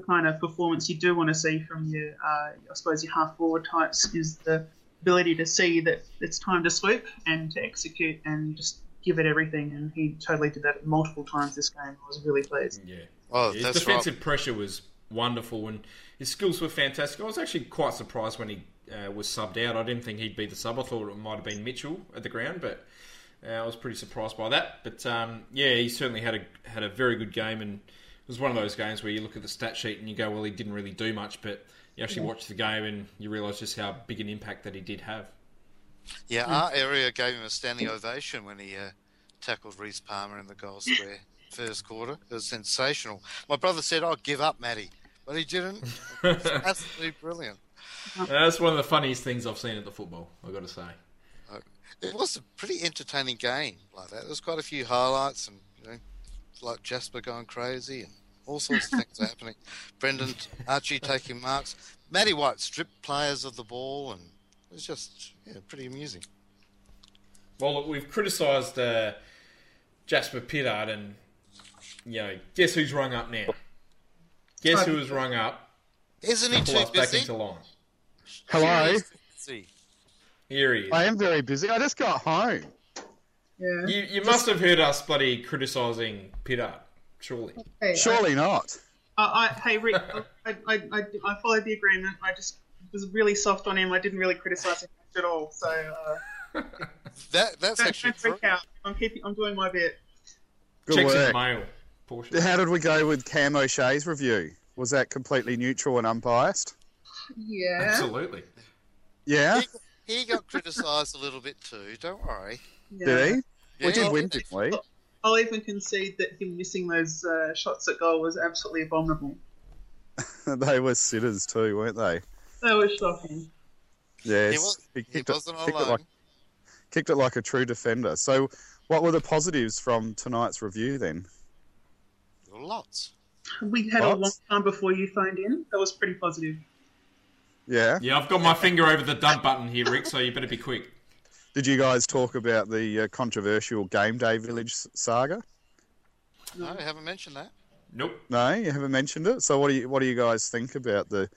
kind of performance you do want to see from your, I suppose, your half-forward types, is the ability to see that it's time to swoop and to execute and just give it everything. And he totally did that multiple times this game. I was really pleased. Yeah. Oh, his defensive pressure was wonderful, and his skills were fantastic. I was actually quite surprised when he was subbed out. I didn't think he'd be the sub. I thought it might have been Mitchell at the ground, but I was pretty surprised by that. But, he certainly had a very good game, and it was one of those games where you look at the stat sheet and you go, well, he didn't really do much, but you actually watch the game and you realise just how big an impact that he did have. Yeah, our area gave him a standing ovation when he tackled Rhys Palmer in the goal square first quarter. It was sensational. My brother said, give up, Matty. but he didn't. It's absolutely brilliant. That's one of the funniest things I've seen at the football, I've got to say. It was a pretty entertaining game like that. There was quite a few highlights and, you know, like Jasper going crazy and all sorts of things happening. Brendon Ah Chee taking marks. Matty White stripped players of the ball, and it was just pretty amusing. Well, look, we've criticised Jasper Pittard, and, you know, guess who's rung up now? Guess who was rung up? Isn't he too busy? Hello? Here he is. I am very busy. I just got home. Yeah. You must have heard us bloody criticising Pittard, surely. Okay, surely not. Hey, Rick, I followed the agreement. I just was really soft on him. I didn't really criticise him at all. So that's actually true. Don't freak out. I'm doing my bit. Good Checks work. In the mail. Portia. How did we go with Cam O'Shea's review? Was that completely neutral and unbiased? Yeah. Absolutely. Yeah? He got criticised a little bit too, don't worry. Yeah. Did he? Yeah. We did win, didn't we? I'll even concede that him missing those shots at goal was absolutely abominable. They were sitters too, weren't they? They were shocking. Yes. He kicked it like a true defender. So what were the positives from tonight's review then? Lots. We had a long time before you phoned in. That was pretty positive. Yeah? Yeah, I've got my finger over the dump button here, Rick, so you better be quick. Did you guys talk about the controversial Game Day Village saga? No, I haven't mentioned that. Nope. No, you haven't mentioned it? So what do you guys think about the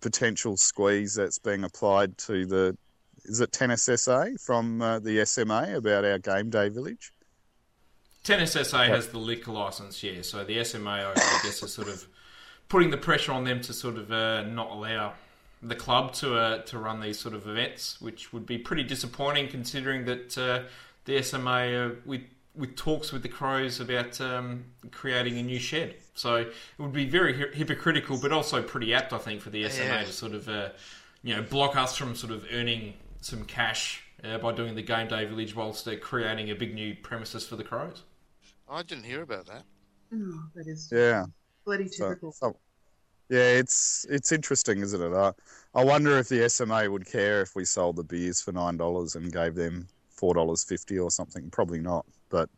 potential squeeze that's being applied to the... Is it Tennis SA from the SMA about our Game Day Village? Tennis SA has the liquor licence, yeah, so the SMA, I guess, is sort of putting the pressure on them to sort of not allow the club to run these sort of events, which would be pretty disappointing considering that the SMA with talks with the Crows about creating a new shed. So it would be very hypocritical, but also pretty apt, I think, for the SMA to sort of block us from sort of earning some cash by doing the Game Day Village whilst they're creating a big new premises for the Crows. I didn't hear about that. Oh, that is bloody typical. Yeah, it's interesting, isn't it? I wonder if the SMA would care if we sold the beers for $9 and gave them $4.50 or something. Probably not, but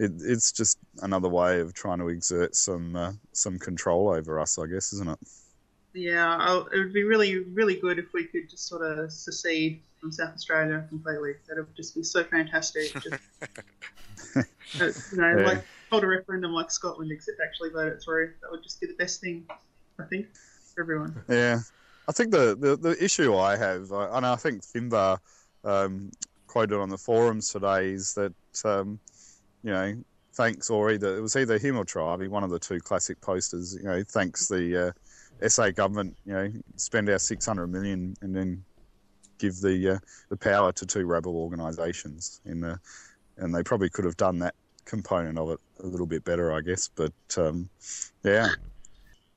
it's just another way of trying to exert some control over us, I guess, isn't it? Yeah, it would be really, really good if we could just sort of secede from South Australia completely. That would just be so fantastic. Like hold a referendum like Scotland, except actually vote it through. That would just be the best thing, I think, for everyone. Yeah, I think the issue I have, and I think Finbar quoted on the forums today, is that thanks Ori. That it was either him or Trivey, one of the two classic posters. You know, thanks the SA government. You know, spend our $600 million and then give the power to two rebel organisations and they probably could have done that component of it a little bit better, I guess, but and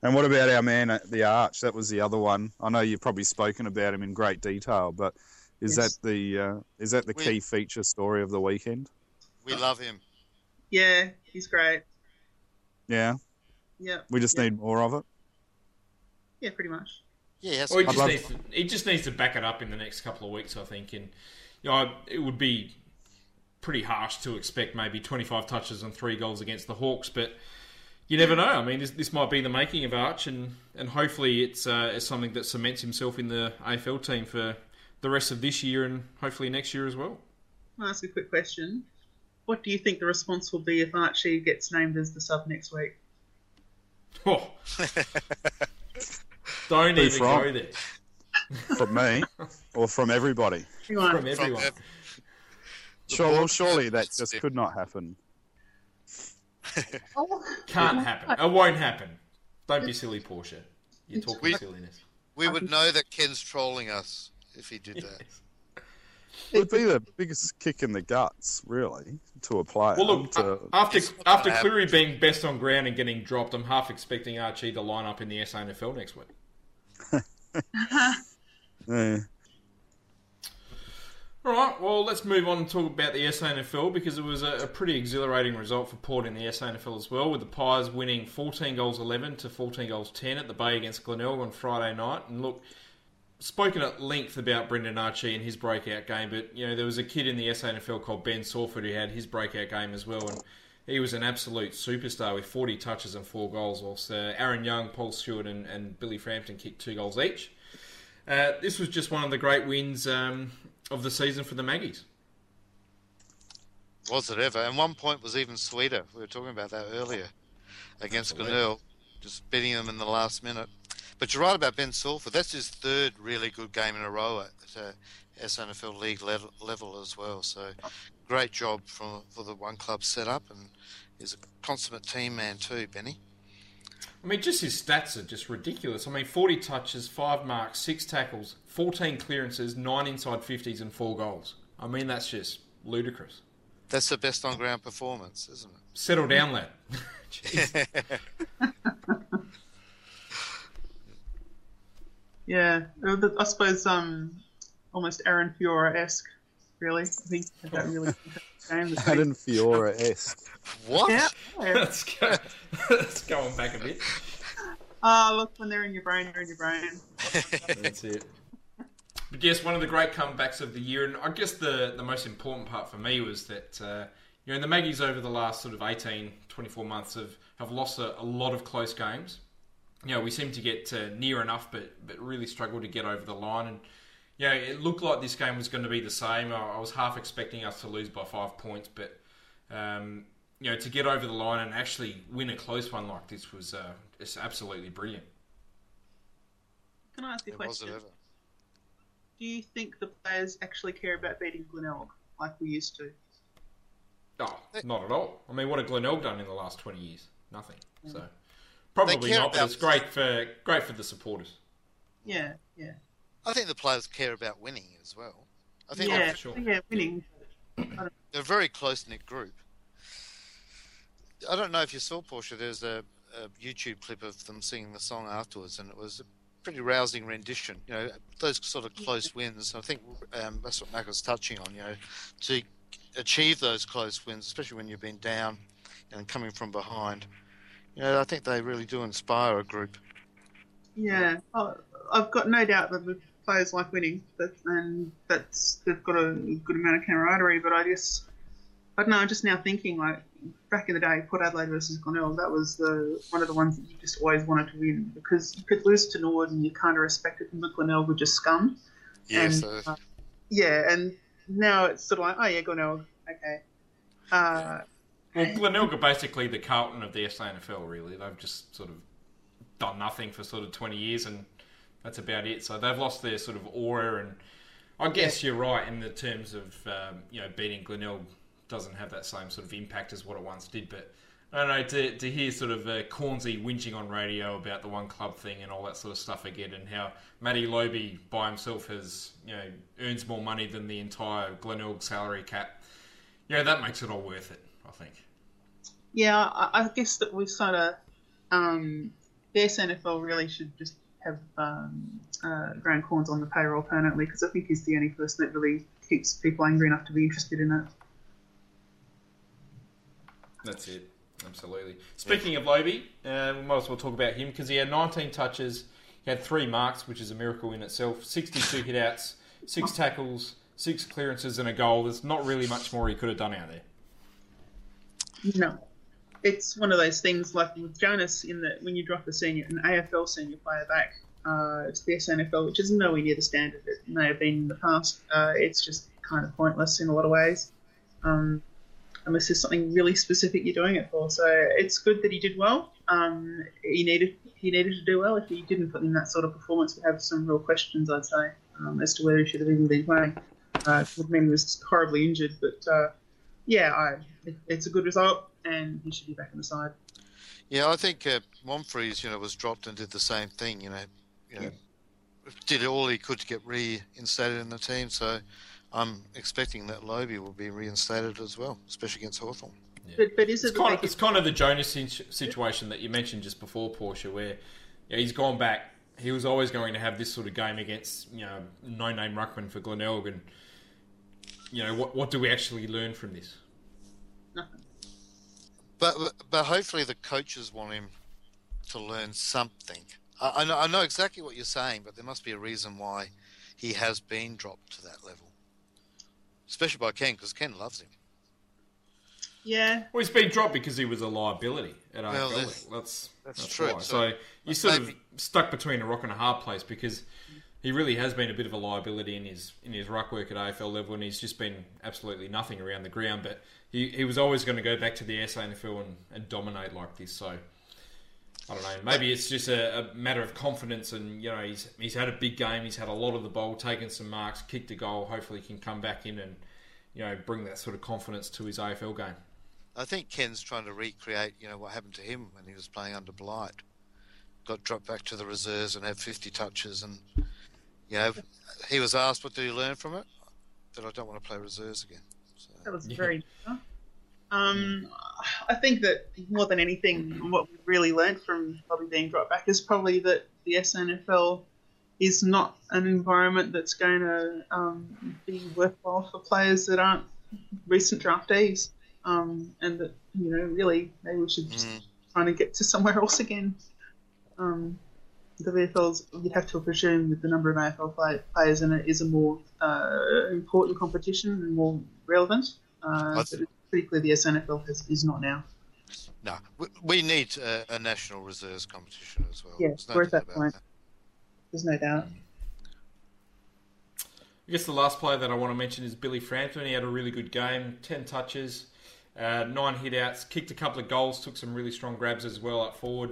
what about our man at the Arch? That was the other one. I know you've probably spoken about him in great detail, but is that the key feature story of the weekend? We love him. Yeah, he's great. Yeah? Yeah. We just need more of it? Yeah, pretty much. Yeah, well, he just needs to back it up in the next couple of weeks, I think, and you know, it would be pretty harsh to expect maybe 25 touches and 3 goals against the Hawks, but you never know. I mean, this might be the making of Arch, and hopefully it's something that cements himself in the AFL team for the rest of this year and hopefully next year as well. I'll ask a quick question. What do you think the response will be if Archie gets named as the sub next week? Oh. Don't even go there. From me? Or from everybody? From everyone. Surely that just could not happen. Can't happen. It won't happen. Don't be silly, Portia. You're talking silliness. We would know that Ken's trolling us if he did that. It would be the biggest kick in the guts, really, to a player. Well, look, after Cleary being best on ground and getting dropped, I'm half expecting Archie to line up in the SANFL next week. Yeah. All right, well, let's move on and talk about the SANFL because it was a pretty exhilarating result for Port in the SANFL as well, with the Pies winning 14 goals 11 to 14 goals 10 at the Bay against Glenelg on Friday night. And look, spoken at length about Brendon Ah Chee and his breakout game, but you know there was a kid in the SANFL called Ben Sawford who had his breakout game as well, and he was an absolute superstar with 40 touches and 4 goals, whilst Aaron Young, Paul Stewart and Billy Frampton kicked 2 goals each. This was just one of the great wins of the season for the Maggies. Was it ever? And one point was even sweeter. We were talking about that earlier against Glenelg, just beating them in the last minute. But you're right about Ben Sawford. That's his third really good game in a row at SNFL League level as well. So great job for the one club setup, and he's a consummate team man too, Benny. I mean, just his stats are just ridiculous. I mean, 40 touches, 5 marks, 6 tackles, 14 clearances, 9 inside 50s and 4 goals. I mean, that's just ludicrous. That's the best on-ground performance, isn't it? Settle down, lad. Jeez. Yeah, I suppose almost Aaron Fiora-esque, really. I think that really... Adam Fiora-esque. What? Yeah. That's going back a bit. Look, when they're in your brain, they're in your brain. That's it. But yes, one of the great comebacks of the year, and I guess the most important part for me was that you know, the Maggies over the last sort of 18, 24 months have lost a lot of close games. You know, we seem to get near enough, but really struggled to get over the line, and yeah, it looked like this game was going to be the same. I was half expecting us to lose by 5 points, but you know, to get over the line and actually win a close one like this was it's absolutely brilliant. Can I ask you a question? Do you think the players actually care about beating Glenelg like we used to? Oh, not at all. I mean, what have Glenelg done in the last 20 years? Nothing. Mm. So probably not, but it's great for the supporters. Yeah, yeah. I think the players care about winning as well. I think yeah, sure. Yeah, winning. They're a very close-knit group. I don't know if you saw, Portia, there's a YouTube clip of them singing the song afterwards, and it was a pretty rousing rendition. You know, those sort of close wins. I think that's what Mac was touching on, you know, to achieve those close wins, especially when you've been down and coming from behind. You know, I think they really do inspire a group. Yeah. Oh, I've got no doubt that the players like winning, and that's they've got a good amount of camaraderie, but I don't know, I'm just now thinking, like, back in the day, Port Adelaide versus Glenelg, that was one of the ones that you just always wanted to win, because you could lose to Nord and you kind of respected them, but Glenelg were just scum. Yeah, and, yeah, and now it's sort of like, oh yeah, Glenelg, okay. Well, Glenelg are basically the Carlton of the SANFL, really. They've just sort of done nothing for sort of 20 years, and that's about it. So they've lost their sort of aura, and I guess you're right in the terms of, you know, beating Glenelg doesn't have that same sort of impact as what it once did. But I don't know, to hear sort of Cornsey whinging on radio about the one club thing and all that sort of stuff again, and how Matty Lobie by himself has, you know, earns more money than the entire Glenelg salary cap, you know, that makes it all worth it, I think. Yeah, I guess that we sort of, the SNFL really should just have Graham Corns on the payroll permanently, because I think he's the only person that really keeps people angry enough to be interested in it. That's it, absolutely. Speaking of Lobie, we might as well talk about him, because he had 19 touches, he had 3 marks, which is a miracle in itself, 62 hit-outs, 6 tackles, 6 clearances and a goal. There's not really much more he could have done out there. No. It's one of those things, like with Jonas, in that when you drop an AFL senior player back to the SNFL, which is nowhere near the standard it may have been in the past, it's just kind of pointless in a lot of ways, unless there's something really specific you're doing it for. So it's good that he did well. He needed to do well. If he didn't put in that sort of performance, we'd have some real questions, I'd say, as to whether he should have even been playing. It would mean he was horribly injured, but it's a good result, and he should be back on the side. Yeah, I think Monfries, you know, was dropped and did the same thing, you know, did all he could to get reinstated in the team, so I'm expecting that Lobie will be reinstated as well, especially against Hawthorn. Yeah. But is it it's kind of the Jonas situation that you mentioned just before, Portia, where he's gone back. He was always going to have this sort of game against, you know, no-name ruckman for Glenelg, and you know, what do we actually learn from this? Nothing. But hopefully the coaches want him to learn something. I know exactly what you're saying, but there must be a reason why he has been dropped to that level. Especially by Ken, because Ken loves him. Yeah. Well, he's been dropped because he was a liability at AFL. That's true. Why. So you sort of stuck between a rock and a hard place, because he really has been a bit of a liability in his ruck work at AFL level, and he's just been absolutely nothing around the ground. But he was always going to go back to the SANFL and dominate like this. So I don't know. Maybe it's just a matter of confidence, and you know, he's had a big game. He's had a lot of the ball, taken some marks, kicked a goal. Hopefully, he can come back in and, you know, bring that sort of confidence to his AFL game. I think Ken's trying to recreate, you know, what happened to him when he was playing under Blight. Got dropped back to the reserves and had 50 touches, and, you know, he was asked, what do you learn from it? That I don't want to play reserves again. So. That was very... Yeah. I think that more than anything, what we've really learned from Lobie being dropped back is probably that the SNFL is not an environment that's going to be worthwhile for players that aren't recent draftees. And that, you know, really, maybe we should just try to get to somewhere else again. The VFLs, you'd have to presume, with the number of AFL players in it, is a more important competition and more relevant. But it's pretty clear the SNFL is not now. No, we need a national reserves competition as well. Yeah, no, we're at that point. That. There's no doubt. I guess the last player that I want to mention is Billy Frampton. He had a really good game, 10 touches. 9 hit-outs, kicked a couple of goals, took some really strong grabs as well up forward.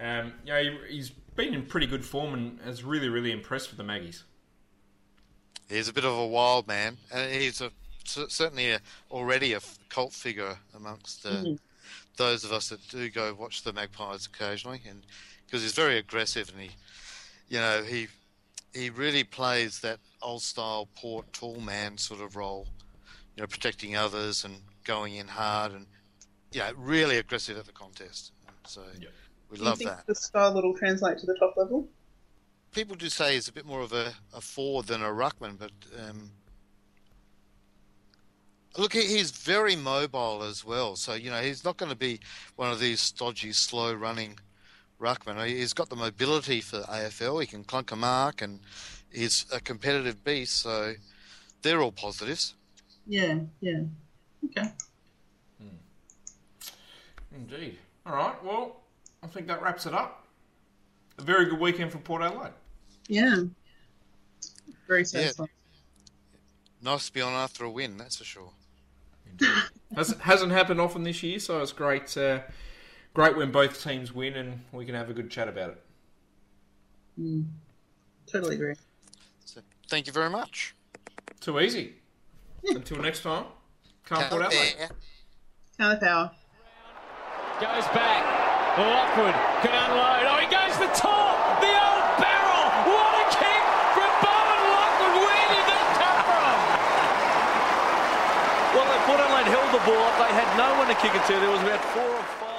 You know, he's been in pretty good form and has really, really impressed with the Maggies. He's a bit of a wild man. He's certainly already a cult figure amongst those of us that do go watch the Magpies occasionally, and because he's very aggressive, and he really plays that old-style Port tall man sort of role, you know, protecting others and going in hard, and yeah, really aggressive at the contest. So we love that. Do you think the style will translate to the top level? People do say he's a bit more of a forward than a ruckman, but look, he's very mobile as well. So you know, he's not going to be one of these stodgy, slow-running ruckmen. He's got the mobility for AFL. He can clunk a mark, and he's a competitive beast. So they're all positives. Yeah. Yeah. Okay. Indeed. All right. Well, I think that wraps it up. A very good weekend for Port Adelaide. Yeah. Very satisfying. Yeah. Nice to be on after a win, that's for sure. Hasn't happened often this year, so it's great. Great when both teams win, and we can have a good chat about it. Totally agree. So, thank you very much. Too easy. Yeah. Until next time. Can't put out there. Can't power. Goes back. Lockwood can unload. Oh, he goes the top. The old barrel. What a kick from Bob and Lockwood. Where did that come from? Well, Port Adelaide held the ball up. They had no one to kick it to. There was about 4 or 5.